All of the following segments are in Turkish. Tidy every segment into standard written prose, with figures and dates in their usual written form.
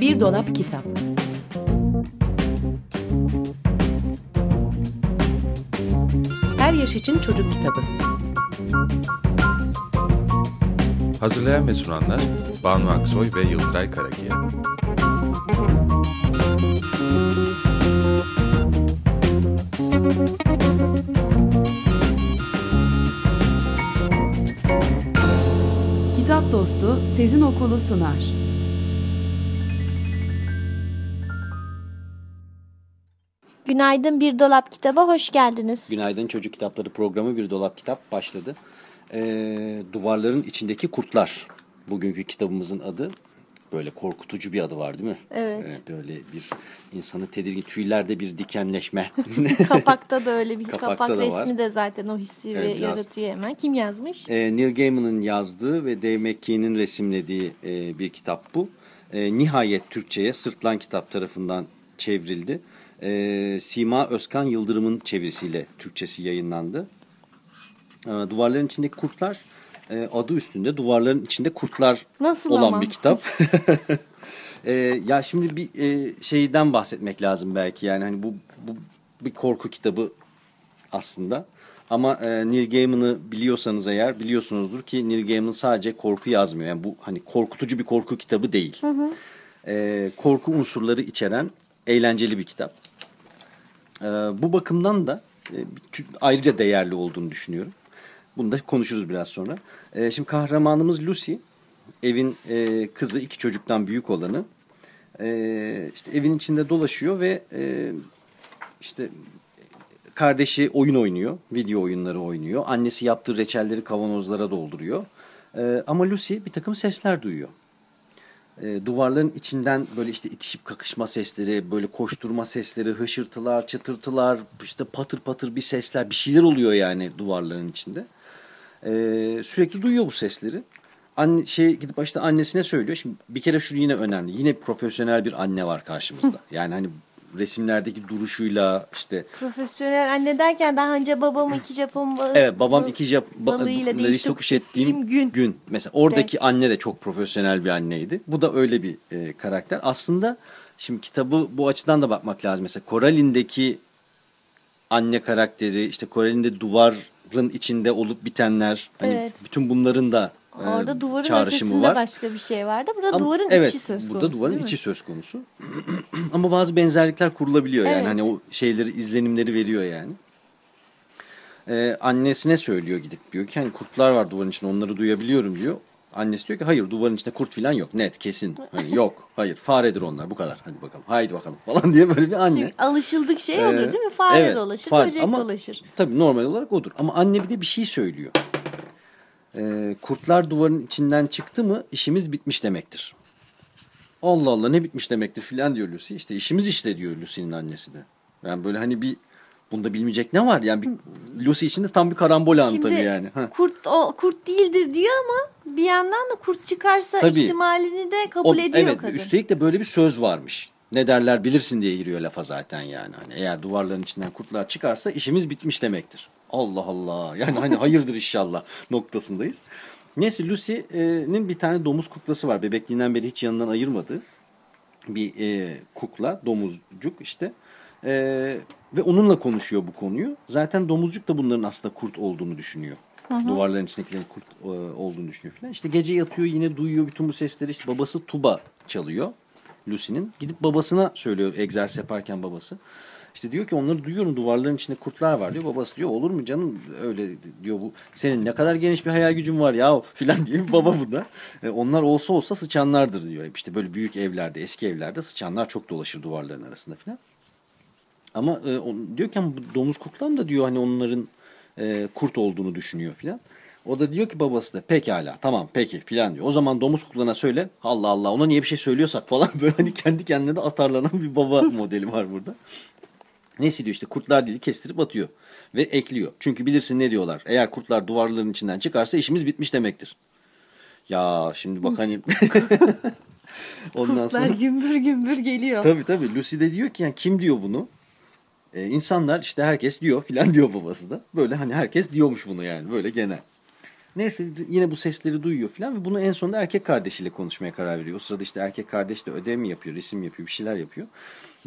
Bir dolap kitap. Her yaş için çocuk kitabı. Hazırlayan ve sunanlar Banu Aksoy ve Yıldıray Karagiye. Kitap Dostu Sezin Okulu sunar. Günaydın Bir Dolap Kitab'a hoş geldiniz. Günaydın Çocuk Kitapları programı Bir Dolap Kitap başladı. Duvarların İçindeki Kurtlar bugünkü kitabımızın adı. Böyle korkutucu bir adı var değil mi? Evet. Böyle bir insanı tedirgin, tüylerde bir dikenleşme. Kapakta da öyle bir kapak resmi de zaten o hissi evet, yaratıyor hemen. Kim yazmış? Neil Gaiman'ın yazdığı ve Dave McKean'in resimlediği bir kitap bu. Nihayet Türkçe'ye Sırtlan Kitap tarafından çevrildi. Sima Özkan Yıldırım'ın çevirisiyle Türkçesi yayınlandı. Duvarların İçindeki Kurtlar, adı üstünde duvarların içinde kurtlar nasıl olan ama? Bir kitap. Ya şimdi bir şeyden bahsetmek lazım belki, yani hani bu bir korku kitabı aslında. Ama Neil Gaiman'ı biliyorsanız eğer biliyorsunuzdur ki Neil Gaiman sadece korku yazmıyor. Yani bu hani korkutucu bir korku kitabı değil. Hı hı. Korku unsurları içeren eğlenceli bir kitap. Bu bakımdan da ayrıca değerli olduğunu düşünüyorum. Bunu da konuşuruz biraz sonra. Şimdi kahramanımız Lucy, evin kızı, iki çocuktan büyük olanı. İşte evin içinde dolaşıyor ve işte kardeşi oyun oynuyor, video oyunları oynuyor. Annesi yaptığı reçelleri kavanozlara dolduruyor. Ama Lucy bir takım sesler duyuyor. Duvarların içinden böyle işte itişip kakışma sesleri, böyle koşturma sesleri, hışırtılar, çatırtılar, işte patır patır bir sesler, bir şeyler oluyor yani duvarların içinde. Sürekli duyuyor bu sesleri. Gidip işte annesine söylüyor. Şimdi bir kere şu yine önemli. Yine profesyonel bir anne var karşımızda. Yani hani resimlerdeki duruşuyla işte. Profesyonel anne derken daha önce babam iki Japon balığı. Evet, babam iki Japon balığıyla değiş tokuş ettiğim gün. Mesela oradaki anne de çok profesyonel bir anneydi. Bu da öyle bir karakter. Aslında şimdi kitabı bu açıdan da bakmak lazım. Mesela Coraline'deki anne karakteri, işte Coraline'de duvarın içinde olup bitenler. Hani evet. Bütün bunların da orada duvarın ötesinde var. Başka bir şey vardı. Burada duvarın içi söz konusu. Burada duvarın içi söz konusu. Ama bazı benzerlikler kurulabiliyor yani. Evet. Hani o şeyleri, izlenimleri veriyor yani. Annesine söylüyor gidip, diyor ki hani kurtlar var duvarın içinde, onları duyabiliyorum diyor. Annesi diyor ki hayır, duvarın içinde kurt falan yok. Net, kesin. Hani yok, hayır, faredir onlar, bu kadar. Hadi bakalım, haydi bakalım falan diye böyle bir anne. Çünkü alışıldık şey olur değil mi? Fare dolaşır, böcek dolaşır. Tabii normal olarak odur. Ama anne bir de bir şey söylüyor. Kurtlar duvarın içinden çıktı mı işimiz bitmiş demektir. Allah Allah, ne bitmiş demektir filan diyor Lucy. İşte işimiz işte diyor Lucy'nin annesi de. Yani böyle hani bir bunda bilmeyecek ne var? Yani Lucy için de tam bir karambol anı tabii yani. Şimdi kurt değildir diyor ama bir yandan da kurt çıkarsa tabii, ihtimalini de kabul ediyor kadın. Evet, üstelik de böyle bir söz varmış. Ne derler bilirsin diye giriyor lafa zaten yani. Hani eğer duvarların içinden kurtlar çıkarsa işimiz bitmiş demektir. Allah Allah, yani hani hayırdır inşallah noktasındayız. Neyse, Lucy'nin bir tane domuz kuklası var. Bebekliğinden beri hiç yanından ayırmadığı bir kukla, domuzcuk işte. Ve onunla konuşuyor bu konuyu. Zaten domuzcuk da bunların aslında kurt olduğunu düşünüyor. Hı-hı. Duvarların içindekilerin kurt olduğunu düşünüyor falan. İşte gece yatıyor, yine duyuyor bütün bu sesleri. İşte babası tuba çalıyor Lucy'nin. Gidip babasına söylüyor, egzersiz yaparken babası. İşte diyor ki onları duyuyorum, duvarların içinde kurtlar var diyor. Babası diyor olur mu canım öyle diyor, bu senin ne kadar geniş bir hayal gücün var ya filan diye bir baba buna. Onlar olsa olsa sıçanlardır diyor. İşte böyle büyük evlerde, eski evlerde sıçanlar çok dolaşır duvarların arasında filan. Ama diyor ki domuz kuklam da diyor hani onların kurt olduğunu düşünüyor filan. O da diyor ki babası da pekala tamam peki filan diyor. O zaman domuz kuklana söyle, Allah Allah ona niye bir şey söylüyorsak falan, böyle hani kendi kendine de atarlanan bir baba modeli var burada. Neyse diyor işte kurtlar dili kestirip atıyor ve ekliyor. Çünkü bilirsin ne diyorlar, eğer kurtlar duvarların içinden çıkarsa işimiz bitmiş demektir. Ya şimdi bak hani ondan sonra. Kurtlar gümbür gümbür geliyor. Tabii Lucy de diyor ki yani kim diyor bunu? İnsanlar işte herkes diyor filan diyor babası da. Böyle hani herkes diyormuş bunu yani böyle genel. Neyse yine bu sesleri duyuyor falan ve bunu en sonunda erkek kardeşiyle konuşmaya karar veriyor. O sırada işte erkek kardeş de ödev mi yapıyor, resim yapıyor, bir şeyler yapıyor.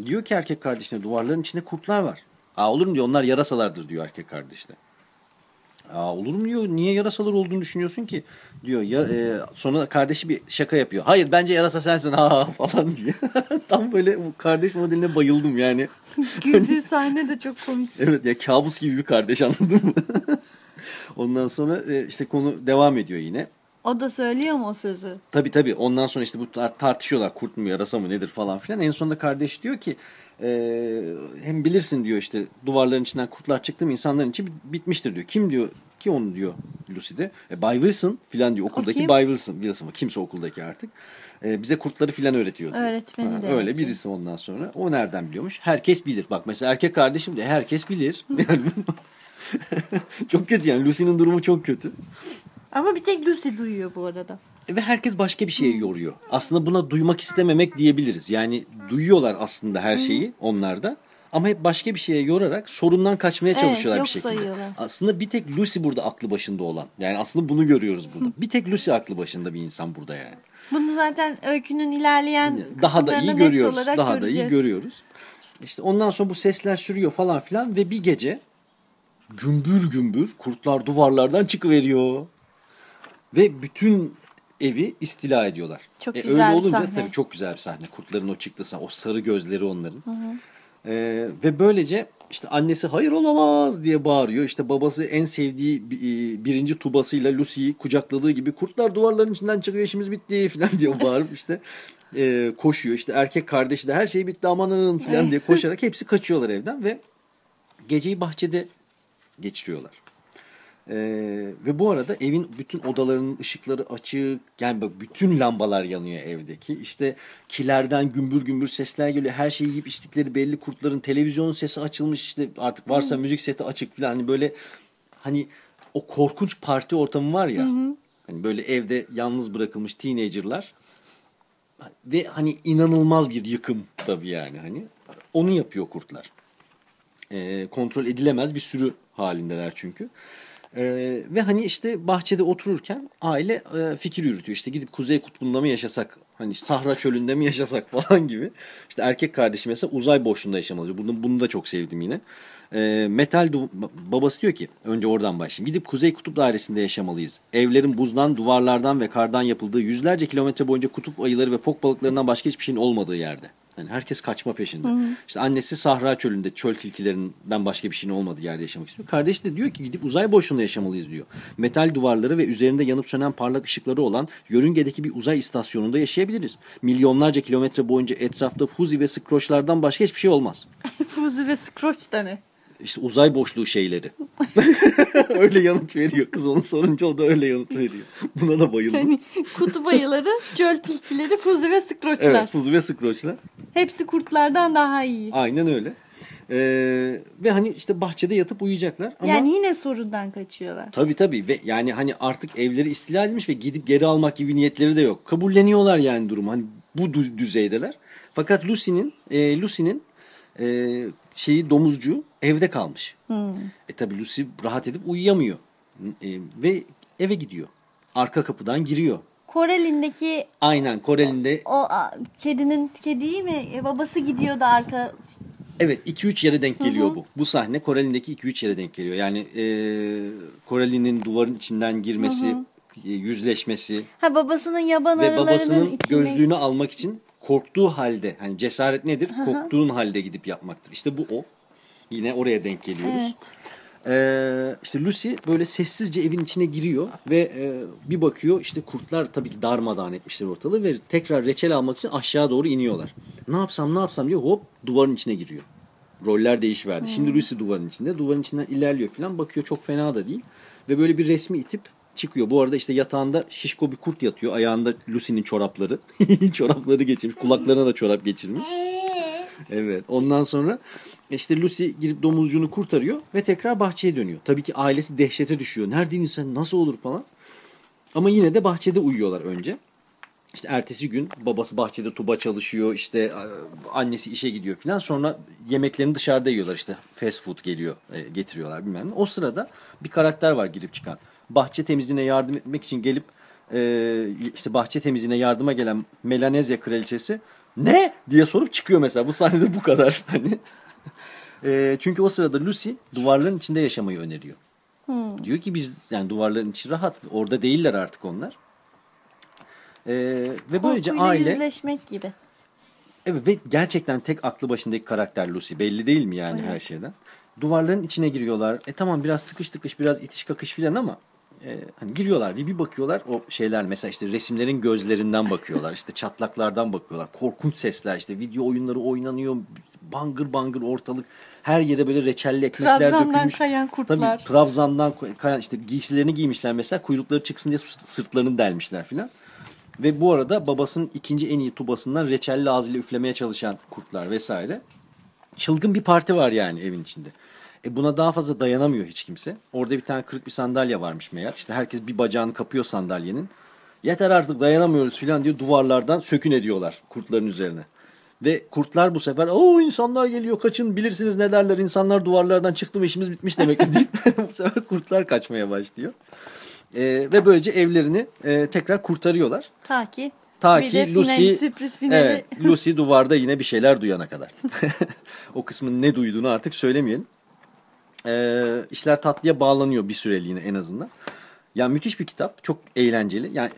Diyor ki erkek kardeşine, duvarların içinde kurtlar var. Aa olur mu diyor, onlar yarasalardır diyor erkek kardeş de. Aa olur mu diyor, niye yarasalar olduğunu düşünüyorsun ki diyor. Sonra kardeşi bir şaka yapıyor. Hayır bence yarasa sensin ha falan diye. Tam böyle bu kardeş modeline bayıldım yani. Güldüğü sahne de çok komik. Evet ya, kabus gibi bir kardeş, anladın mı? Ondan sonra işte konu devam ediyor yine. O da söylüyor mu o sözü? Tabii. Ondan sonra işte bu tartışıyorlar, kurt mu yarasa mı nedir falan filan. En sonunda kardeş diyor ki hem bilirsin diyor işte, duvarların içinden kurtlar çıktı mı insanların içi bitmiştir diyor. Kim diyor ki onu diyor Lucy'de? Bay Wilson filan diyor, okuldaki Bay Wilson kimse okuldaki artık. Bize kurtları filan öğretiyor diyor. Öğretmeni de. Öyle birisi ondan sonra. O nereden biliyormuş? Herkes bilir. Bak mesela erkek kardeşim de herkes bilir. Çok kötü yani, Lucy'nin durumu çok kötü. Ama bir tek Lucy duyuyor bu arada. Ve herkes başka bir şeye yoruyor. Aslında buna duymak istememek diyebiliriz. Yani duyuyorlar aslında her şeyi onlar da. Ama hep başka bir şeye yorarak sorundan kaçmaya çalışıyorlar bir şekilde. Sayıyorlar. Aslında bir tek Lucy burada aklı başında olan. Yani aslında bunu görüyoruz burada. Bir tek Lucy aklı başında bir insan burada yani. Bunu zaten öykünün ilerleyen daha da iyi görüyoruz. İşte ondan sonra bu sesler sürüyor falan filan ve bir gece gümbür gümbür kurtlar duvarlardan çıkıveriyor. Ve bütün evi istila ediyorlar. Çok güzel öyle olunca, bir sahne. Tabii çok güzel bir sahne. Kurtların o çıktığı sahne. O sarı gözleri onların. Hı hı. Ve böylece işte annesi hayır olamaz diye bağırıyor. İşte babası en sevdiği birinci tubasıyla Lucy'yi kucakladığı gibi kurtlar duvarların içinden çıkıyor, işimiz bitti falan diye bağırıp işte koşuyor. İşte erkek kardeşi de her şey bitti amanın falan diye koşarak hepsi kaçıyorlar evden ve geceyi bahçede geçiriyorlar. Ve bu arada evin bütün odalarının ışıkları açık, yani bütün lambalar yanıyor evdeki. İşte kilerden gümbür gümbür sesler geliyor, her şeyi yiyip içtikleri belli kurtların, televizyonun sesi açılmış, işte artık varsa müzik seti açık falan, hani böyle hani o korkunç parti ortamı var ya, hani böyle evde yalnız bırakılmış teenagerlar ve hani inanılmaz bir yıkım tabii yani, hani onu yapıyor kurtlar. Kontrol edilemez bir sürü halindeler çünkü. Ve hani işte bahçede otururken aile fikir yürütüyor. İşte gidip Kuzey Kutbu'nda mı yaşasak? Hani Sahra Çölü'nde mi yaşasak falan gibi. İşte erkek kardeşim mesela uzay boşluğunda yaşamalı. Bunu da çok sevdim yine. Babası diyor ki önce oradan başlayayım. Gidip Kuzey Kutup Dairesi'nde yaşamalıyız. Evlerin buzdan, duvarlardan ve kardan yapıldığı, yüzlerce kilometre boyunca kutup ayıları ve fok balıklarından başka hiçbir şeyin olmadığı yerde. Yani herkes kaçma peşinde. İşte annesi Sahra Çölü'nde çöl tilkilerinden başka bir şeyin olmadığı yerde yaşamak istiyor. Kardeşi de diyor ki gidip uzay boşluğunda yaşamalıyız diyor. Metal duvarları ve üzerinde yanıp sönen parlak ışıkları olan yörüngedeki bir uzay istasyonunda yaşayabiliriz. Milyonlarca kilometre boyunca etrafta Fuzi ve Scroach'lardan başka hiçbir şey olmaz. Fuzi ve Scroach da ne? İşte uzay boşluğu şeyleri. Öyle yanıt veriyor kız, onu sorunca o da öyle yanıt veriyor. Buna da bayıldım. Yani kutup ayıları, çöl tilkileri, fuzi ve skroçlar. Evet, fuzi ve skroçlar. Hepsi kurtlardan daha iyi. Aynen öyle. Ve hani işte bahçede yatıp uyuyacaklar. Ama yani yine sorundan kaçıyorlar. Tabii ve yani hani artık evleri istila edilmiş ve gidip geri almak gibi niyetleri de yok. Kabulleniyorlar yani durumu. Hani bu düzeydeler. Fakat Lucy'nin domuzcu evde kalmış. Tabii Lucy rahat edip uyuyamıyor. Ve eve gidiyor. Arka kapıdan giriyor. Korelin'deki... Aynen Korelin'de... O kediyi mi? Babası gidiyor da arka... Evet 2-3 yere denk geliyor bu. Bu sahne Korelin'deki 2-3 yere denk geliyor. Yani Korelin'in duvarın içinden girmesi, yüzleşmesi... babasının yaban arılarının içine... Ve babasının gözlüğünü almak için... Korktuğu halde, hani cesaret nedir? Korktuğun halde gidip yapmaktır. İşte bu o. Yine oraya denk geliyoruz. Evet. İşte Lucy böyle sessizce evin içine giriyor ve bir bakıyor işte kurtlar tabii ki darmadağın etmişler ortalığı ve tekrar reçel almak için aşağı doğru iniyorlar. Ne yapsam diyor, hop duvarın içine giriyor. Roller değişiverdi. Şimdi Lucy duvarın içinden ilerliyor falan, bakıyor çok fena da değil ve böyle bir resmi itip çıkıyor. Bu arada işte yatağında şişko bir kurt yatıyor. Ayağında Lucy'nin çorapları. Çorapları geçirmiş. Kulaklarına da çorap geçirmiş. Evet. Ondan sonra işte Lucy girip domuzcuğunu kurtarıyor ve tekrar bahçeye dönüyor. Tabii ki ailesi dehşete düşüyor. Nerede insan, nasıl olur falan. Ama yine de bahçede uyuyorlar önce. İşte ertesi gün babası bahçede tuba çalışıyor. İşte annesi işe gidiyor falan. Sonra yemeklerini ddışarıda yiyorlar. İşte fast food geliyor, getiriyorlar bilmem ne. O sırada bir karakter var girip çıkan. bahçe temizliğine yardım etmek için gelip işte bahçe temizliğine yardıma gelen Melanezya kraliçesi ne diye sorup çıkıyor mesela. Bu sahnede bu kadar. Hani çünkü o sırada Lucy duvarların içinde yaşamayı öneriyor. Hmm. Diyor ki biz yani duvarların içi rahat. Orada değiller artık onlar. Ve böylece korkuyla aile yüzleşmek gibi. Evet ve gerçekten tek aklı başındaki karakter Lucy. Belli değil mi yani, evet, her şeyden? Duvarların içine giriyorlar. Tamam biraz sıkış tıkış, biraz itiş kakış filan ama hani giriyorlar ve bir bakıyorlar o şeyler mesela işte resimlerin gözlerinden bakıyorlar. İşte çatlaklardan bakıyorlar. Korkunç sesler, işte video oyunları oynanıyor. Bangır bangır ortalık. Her yere böyle reçelli ekmekler Trabzan'dan dökülmüş. Kayan kurtlar. Tabii, Trabzan'dan kayan işte giysilerini giymişler mesela kuyrukları çıksın diye sırtlarını delmişler filan. Ve bu arada babasının ikinci en iyi tubasından reçelli ağzıyla üflemeye çalışan kurtlar vesaire. Çılgın bir parti var yani evin içinde. Buna daha fazla dayanamıyor hiç kimse. Orada bir tane kırık bir sandalye varmış meğer. İşte herkes bir bacağını kapıyor sandalyenin. Yeter artık dayanamıyoruz filan diyor, duvarlardan sökün ediyorlar kurtların üzerine. Ve kurtlar bu sefer o insanlar geliyor kaçın, bilirsiniz ne derler, insanlar duvarlardan çıktı mı işimiz bitmiş demek ki deyip bu sefer kurtlar kaçmaya başlıyor. Ve böylece evlerini tekrar kurtarıyorlar. Ta ki Lucy, sürpriz finali. Evet, Lucy duvarda yine bir şeyler duyana kadar. O kısmın ne duyduğunu artık söylemeyelim. İşler tatlıya bağlanıyor bir süreliğine en azından. Yani müthiş bir kitap. Çok eğlenceli. Yani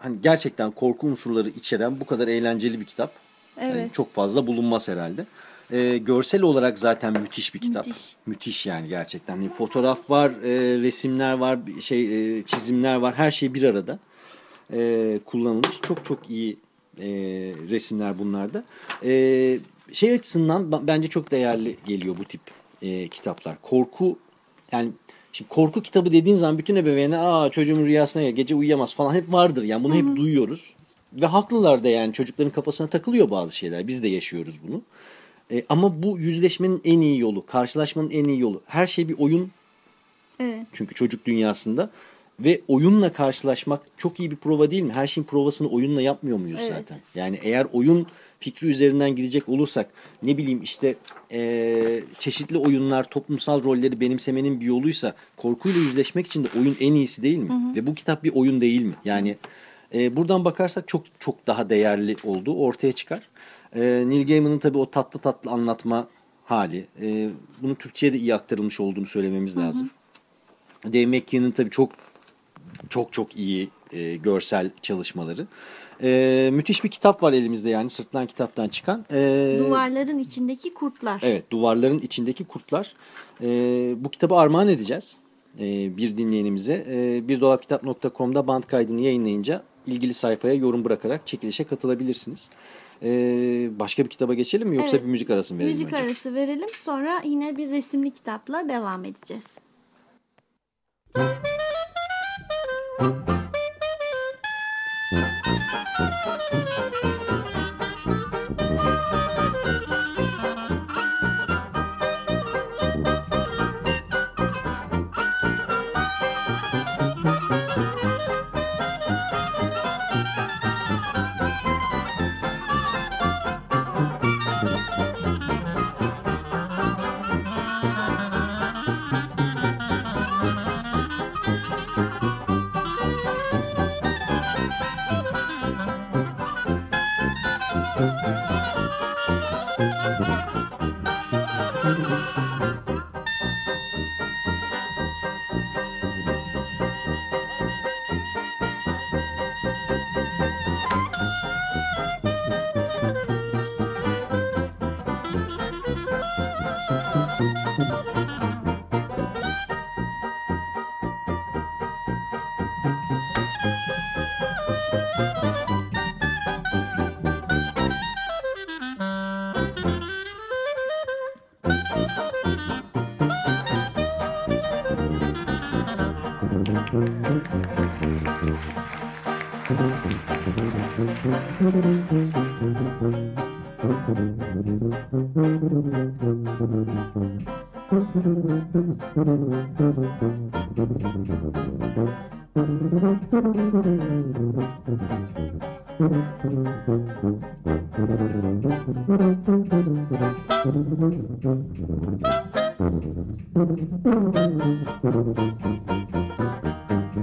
hani gerçekten korku unsurları içeren bu kadar eğlenceli bir kitap. Evet. Yani çok fazla bulunmaz herhalde. Görsel olarak zaten müthiş bir kitap. Müthiş yani gerçekten. Yani fotoğraf var, resimler var, çizimler var. Her şey bir arada kullanılmış. Çok çok iyi resimler bunlarda. Şey açısından bence çok değerli geliyor bu tip kitaplar. Korku yani şimdi korku kitabı dediğin zaman bütün ebeveynler çocuğumun rüyasına gel, gece uyuyamaz falan hep vardır. Yani bunu hep duyuyoruz. Ve haklılar da yani çocukların kafasına takılıyor bazı şeyler. Biz de yaşıyoruz bunu. Ama bu yüzleşmenin en iyi yolu, karşılaşmanın en iyi yolu. Her şey bir oyun. Evet. Çünkü çocuk dünyasında ve oyunla karşılaşmak çok iyi bir prova değil mi? Her şeyin provasını oyunla yapmıyor muyuz, evet, zaten? Yani eğer oyun fikri üzerinden gidecek olursak ne bileyim işte çeşitli oyunlar, toplumsal rolleri benimsemenin bir yoluysa korkuyla yüzleşmek için de oyun en iyisi değil mi? Hı hı. Ve bu kitap bir oyun değil mi? Yani buradan bakarsak çok çok daha değerli olduğu ortaya çıkar. Neil Gaiman'ın tabii o tatlı tatlı anlatma hali. Bunun Türkçe'ye de iyi aktarılmış olduğunu söylememiz lazım. Hı hı. Dave McKean'ın tabii çok çok çok iyi görsel çalışmaları. Müthiş bir kitap var elimizde yani Sırtlan Kitap'tan çıkan. Duvarların İçindeki Kurtlar. Evet, Duvarların İçindeki Kurtlar. Bu kitabı armağan edeceğiz bir dinleyenimize. Birdolapkitap.com'da band kaydını yayınlayınca ilgili sayfaya yorum bırakarak çekilişe katılabilirsiniz. Başka bir kitaba geçelim mi yoksa, evet, bir müzik arası verelim? Müzik önce arası verelim, sonra yine bir resimli kitapla devam edeceğiz. Thank you.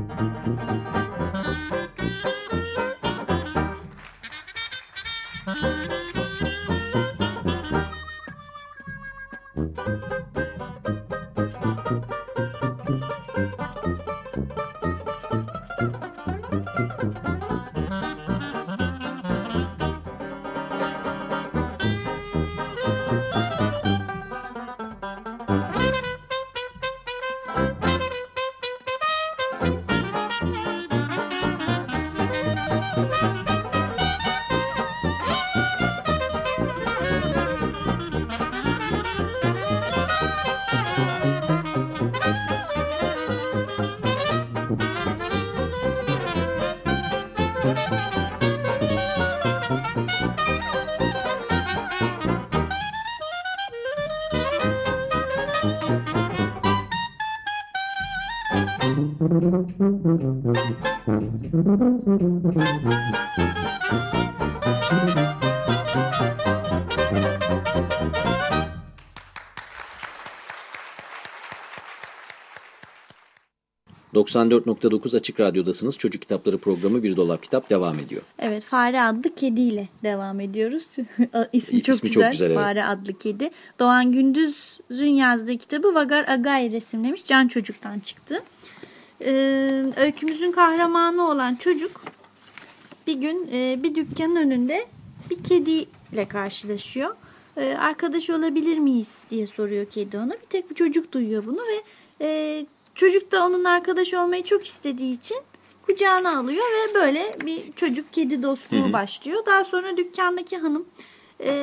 94.9 Açık Radyo'dasınız. Çocuk Kitapları programı Bir Dolap Kitap devam ediyor. Evet, Fare Adlı Kedi ile devam ediyoruz. İsmi çok güzel. Fare Adlı Kedi. Doğan Gündüz'ün yazdığı kitabı Vagar Agay resimlemiş. Can Çocuk'tan çıktı. Öykümüzün kahramanı olan çocuk bir gün bir dükkanın önünde bir kediyle karşılaşıyor. Arkadaş olabilir miyiz diye soruyor kedi ona. Bir tek bir çocuk duyuyor bunu ve çocuk da onun arkadaş olmayı çok istediği için kucağına alıyor ve böyle bir çocuk kedi dostluğu başlıyor. Daha sonra dükkandaki hanım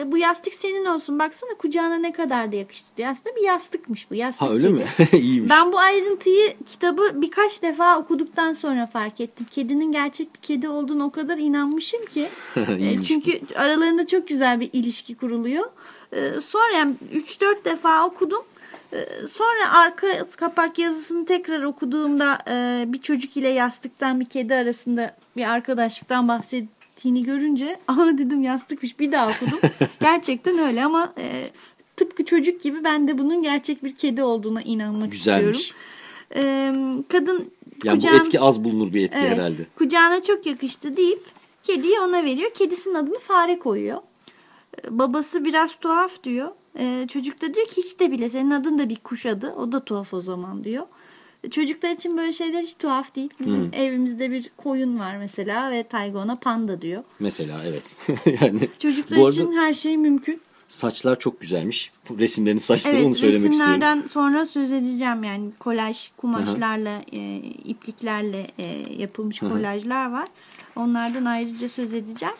bu yastık senin olsun, baksana kucağına ne kadar da yakıştı diyor. Aslında bir yastıkmış bu yastık. Ha, öyle kedi mi? İyiymiş. Ben bu ayrıntıyı kitabı birkaç defa okuduktan sonra fark ettim. Kedinin gerçek bir kedi olduğunu o kadar inanmışım ki. Çünkü aralarında çok güzel bir ilişki kuruluyor. Sonra yani 3-4 defa okudum. Sonra arka kapak yazısını tekrar okuduğumda bir çocuk ile yastıktan bir kedi arasında bir arkadaşlıktan bahsettiğini görünce aa dedim, yastıkmış, bir daha okudum. Gerçekten öyle ama tıpkı çocuk gibi ben de bunun gerçek bir kedi olduğuna inanmak Güzelmiş. İstiyorum. Kadın yani kucağına, bu etki az bulunur bir etki herhalde. Kucağına çok yakıştı deyip kediyi ona veriyor. Kedisinin adını Fare koyuyor. Babası biraz tuhaf diyor. Çocuk da diyor ki hiç de bile, senin adın da bir kuş adı, o da tuhaf o zaman diyor. Çocuklar için böyle şeyler hiç tuhaf değil. Bizim evimizde bir koyun var mesela ve Tayga ona panda diyor. Mesela evet. Yani çocuklar için her şey mümkün. Saçlar çok güzelmiş. Resimlerin saçları evet, onu söylemek istiyorum. Evet, resimlerden sonra söz edeceğim. Yani kolaj, kumaşlarla, ipliklerle yapılmış kolajlar var. Onlardan ayrıca söz edeceğim.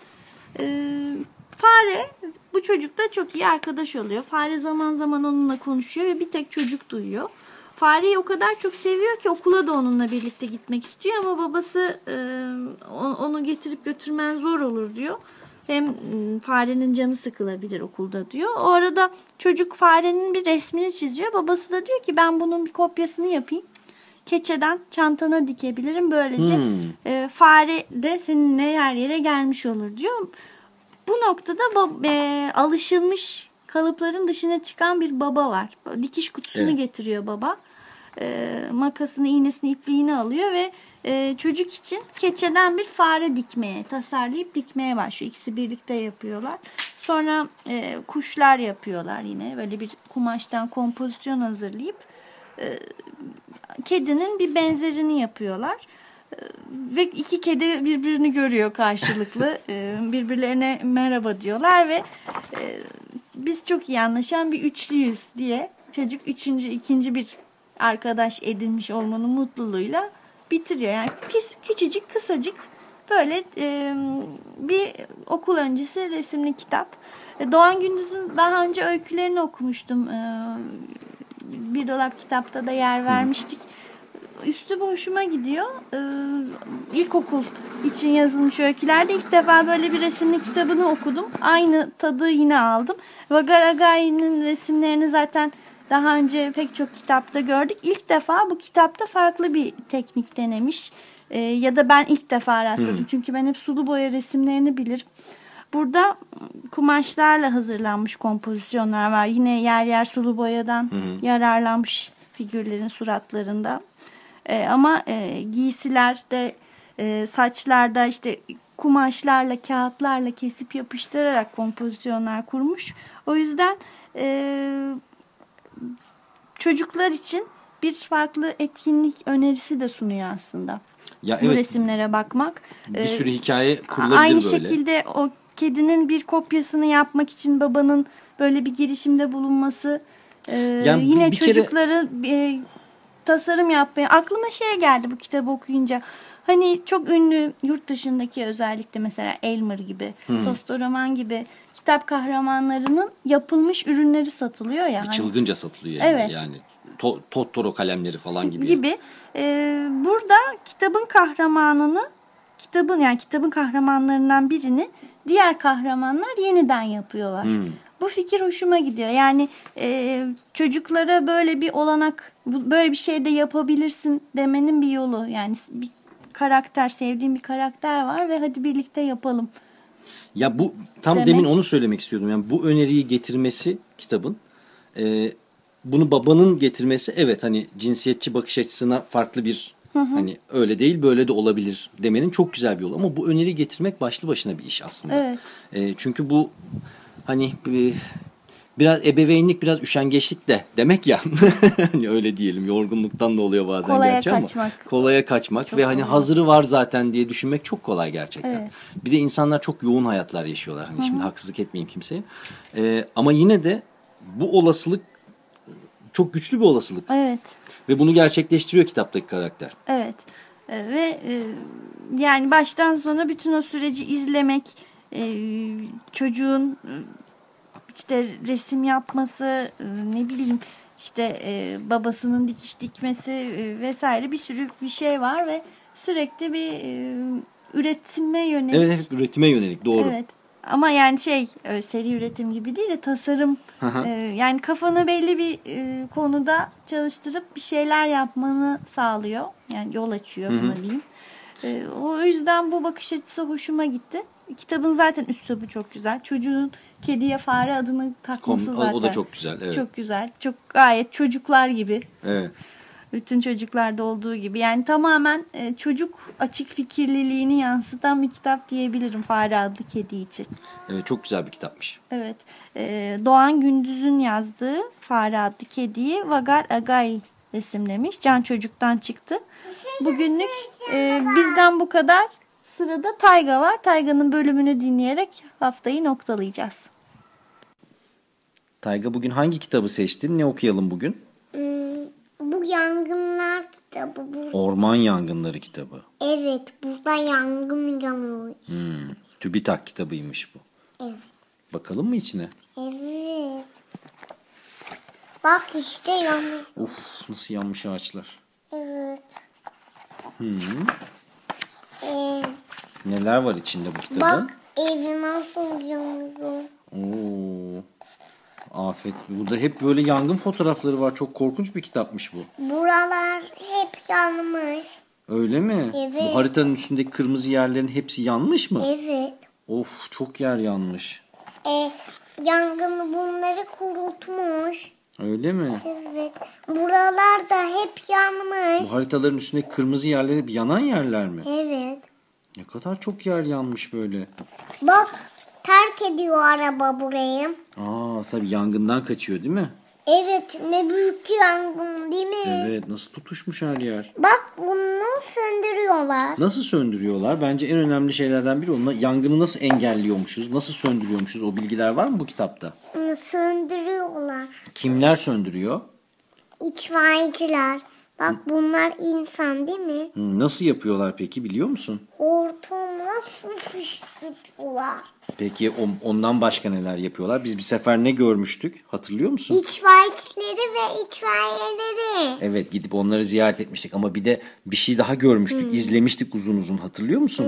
Fare bu çocukla çok iyi arkadaş oluyor. Fare zaman zaman onunla konuşuyor ve bir tek çocuk duyuyor. Fareyi o kadar çok seviyor ki okula da onunla birlikte gitmek istiyor ama babası onu getirip götürmen zor olur diyor. Hem farenin canı sıkılabilir okulda diyor. O arada çocuk farenin bir resmini çiziyor. Babası da diyor ki ben bunun bir kopyasını yapayım. Keçeden çantana dikebilirim. Böylece fare de seninle her yere gelmiş olur diyor. Bu noktada alışılmış kalıpların dışına çıkan bir baba var. Dikiş kutusunu getiriyor baba. Makasını, iğnesini, ipliğini alıyor ve çocuk için keçeden bir fare dikmeye, tasarlayıp dikmeye başlıyor. İkisi birlikte yapıyorlar. Sonra kuşlar yapıyorlar yine. Böyle bir kumaştan kompozisyon hazırlayıp kedinin bir benzerini yapıyorlar. Ve iki kedi birbirini görüyor karşılıklı. Birbirlerine merhaba diyorlar ve biz çok iyi anlaşan bir üçlüyüz diye çocuk ikinci bir arkadaş edinmiş olmanın mutluluğuyla bitiriyor. Yani küçücük, kısacık böyle bir okul öncesi resimli kitap. Doğan Gündüz'ün daha önce öykülerini okumuştum. Bir Dolap Kitap'ta da yer vermiştik. Üstü hoşuma gidiyor. İlkokul için yazılmış öykülerde ilk defa böyle bir resimli kitabını okudum. Aynı tadı yine aldım. Vagar Agay'ın resimlerini zaten daha önce pek çok kitapta gördük. İlk defa bu kitapta farklı bir teknik denemiş. Ya da ben ilk defa rastladım. Çünkü ben hep sulu boya resimlerini bilirim. Burada kumaşlarla hazırlanmış kompozisyonlar var. Yine yer yer sulu boyadan yararlanmış figürlerin suratlarında. Ama giysilerde, saçlarda işte kumaşlarla, kağıtlarla kesip yapıştırarak kompozisyonlar kurmuş. O yüzden çocuklar için bir farklı etkinlik önerisi de sunuyor aslında. Ya bu evet, resimlere bakmak. Bir sürü hikaye kurulabilir aynı böyle. Aynı şekilde o kedinin bir kopyasını yapmak için babanın böyle bir girişimde bulunması. Yani yine bir çocukları kere... tasarım yapmaya. Aklıma şey geldi bu kitabı okuyunca. Hani çok ünlü yurt dışındaki özellikle mesela Elmer gibi, Tostoroman gibi kitap kahramanlarının yapılmış ürünleri satılıyor ya. Bir çılgınca satılıyor yani. Evet. Yani. Totoro kalemleri falan gibi. Gibi. Burada kitabın kahramanını, kitabın kahramanlarından birini diğer kahramanlar yeniden yapıyorlar. Bu fikir hoşuma gidiyor. Yani çocuklara böyle bir olanak, böyle bir şey de yapabilirsin demenin bir yolu. Yani bir karakter, sevdiğim bir karakter var ve hadi birlikte yapalım. Ya bu tam demin onu söylemek istiyordum. Yani bu öneriyi getirmesi kitabın, bunu babanın getirmesi, evet hani cinsiyetçi bakış açısına farklı bir hani öyle değil böyle de olabilir demenin çok güzel bir yolu. Ama bu öneri getirmek başlı başına bir iş aslında. Evet. Çünkü bu hani biraz ebeveynlik, biraz üşengeçlik de demek ya. Hani öyle diyelim, yorgunluktan da oluyor bazen kolaya gerçi kaçmak. Ama kolaya kaçmak çok ve hani hazırı var zaten diye düşünmek çok kolay gerçekten. Evet. Bir de insanlar çok yoğun hayatlar yaşıyorlar. Hani şimdi haksızlık etmeyeyim kimseye. Ama yine de bu olasılık çok güçlü bir olasılık. Evet. Ve bunu gerçekleştiriyor kitaptaki karakter. Evet. Ve yani baştan sona bütün o süreci izlemek, çocuğun işte resim yapması, ne bileyim işte babasının dikiş dikmesi vesaire bir sürü bir şey var ve sürekli bir üretime yönelik. Evet, üretime yönelik, doğru. Evet. Ama yani şey, seri üretim gibi değil de tasarım. Yani kafanı belli bir konuda çalıştırıp bir şeyler yapmanı sağlıyor. Yani yol açıyor buna diyeyim. O yüzden bu bakış açısı hoşuma gitti. Kitabın zaten üslubu çok güzel. Çocuğun kediye fare adını takması zaten. O da çok güzel. Evet. Çok güzel. Çok gayet çocuklar gibi. Evet. Bütün çocuklarda olduğu gibi. Yani tamamen çocuk açık fikirliliğini yansıtan bir kitap diyebilirim Fare Adlı Kedi için. Evet, çok güzel bir kitapmış. Evet. Doğan Gündüz'ün yazdığı Fare Adlı Kedi'yi Vagar Agay resimlemiş. Can Çocuk'tan çıktı. Bugünlük bizden bu kadar. Sırada Tayga var. Tayga'nın bölümünü dinleyerek haftayı noktalayacağız. Tayga, bugün hangi kitabı seçtin? Ne okuyalım bugün? Bu yangınlar kitabı. Burada. Orman yangınları kitabı. Evet, burada yangın yanıyor. TÜBİTAK kitabıymış bu. Evet. Bakalım mı içine? Evet. Bak işte yanıyor. Of, nasıl yanmış ağaçlar. Evet. Neler var içinde bu kitabın? Bak evi nasıl yanıyor. Oo. Afet. Burada hep böyle yangın fotoğrafları var. Çok korkunç bir kitapmış bu. Buralar hep yanmış. Öyle mi? Evet. Bu haritanın üstündeki kırmızı yerlerin hepsi yanmış mı? Evet. Of, çok yer yanmış. Yangın bunları kurutmuş. Öyle mi? Evet. Buralar da hep yanmış. Bu haritaların üstündeki kırmızı yerler hep yanan yerler mi? Evet. Ne kadar çok yer yanmış böyle. Bak, terk ediyor araba burayı. Aa, tabii yangından kaçıyor değil mi? Evet, ne büyük yangın değil mi? Evet, nasıl tutuşmuş her yer. Bak, bunu söndürüyorlar. Nasıl söndürüyorlar? Bence en önemli şeylerden biri onunla yangını nasıl engelliyormuşuz, nasıl söndürüyormuşuz, o bilgiler var mı bu kitapta? Söndürüyorlar. Kimler söndürüyor? İtfaiyeciler. Bak bunlar insan değil mi? Nasıl yapıyorlar peki, biliyor musun? Hortumla su fışkırtıyorlar. Peki ondan başka neler yapıyorlar? Biz bir sefer ne görmüştük? Hatırlıyor musun? İtfaiyecileri ve itfaiyeleri. Evet, gidip onları ziyaret etmiştik ama bir de bir şey daha görmüştük. İzlemiştik uzun uzun, hatırlıyor musun?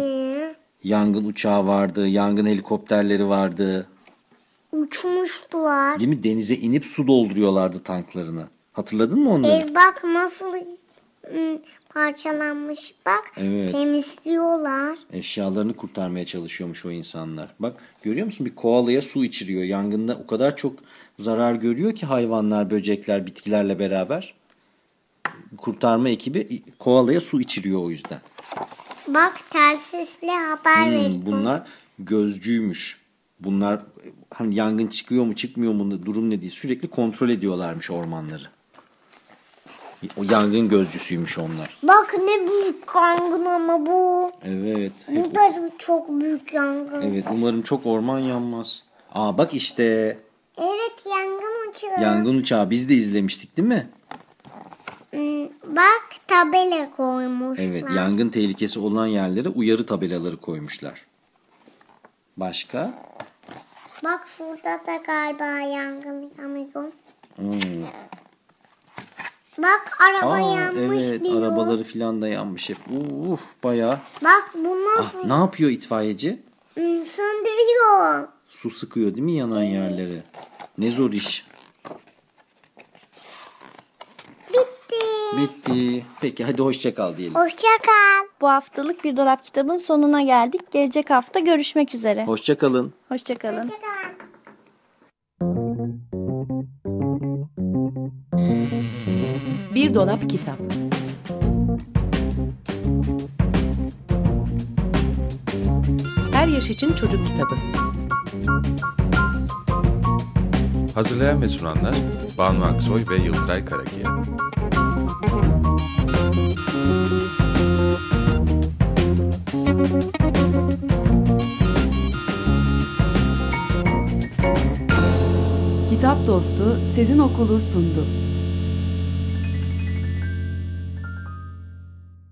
Yangın uçağı vardı, yangın helikopterleri vardı. Uçmuştular. Değil mi? Denize inip su dolduruyorlardı tanklarına. Hatırladın mı onları? Bak nasıl parçalanmış bak. Evet. Temizliyorlar. Eşyalarını kurtarmaya çalışıyormuş o insanlar. Bak, görüyor musun, bir koalaya su içiriyor. Yangında o kadar çok zarar görüyor ki hayvanlar, böcekler, bitkilerle beraber. Kurtarma ekibi koalaya su içiriyor o yüzden. Bak, telsizle haber veriyor. Bunlar gözcüymüş. Bunlar hani yangın çıkıyor mu çıkmıyor mu, durum ne diye sürekli kontrol ediyorlarmış ormanları. O yangın gözcüsüymüş onlar. Bak ne büyük yangın ama bu. Evet. Bu da çok büyük yangın. Evet, umarım çok orman yanmaz. Aa bak işte. Evet, yangın uçağı. Yangın uçağı biz de izlemiştik değil mi? Bak tabela koymuşlar. Evet, yangın tehlikesi olan yerlere uyarı tabelaları koymuşlar. Başka? Bak şurada da galiba yangın yanıyor. Hmm. Bak araba yanmış evet, diyor. Evet, arabaları filan da yanmış hep. Uf bayağı. Bak bu nasıl? Ah, ne yapıyor itfaiyeci? Söndürüyor. Su sıkıyor değil mi yanan yerlere? Ne zor iş. Bitti. Peki hadi hoşça kal diyelim. Hoşça kal. Bu haftalık Bir Dolap Kitabın sonuna geldik. Gelecek hafta görüşmek üzere. Hoşça kalın. Hoşça kalın. Hoşça kalın. Bir Dolap Kitap. Her yaş için çocuk kitabı. Hazırlayan ve sunanlar Banu Aksoy ve Yıldıray Karagiye. Kitap Dostu Sezin Okulu sundu.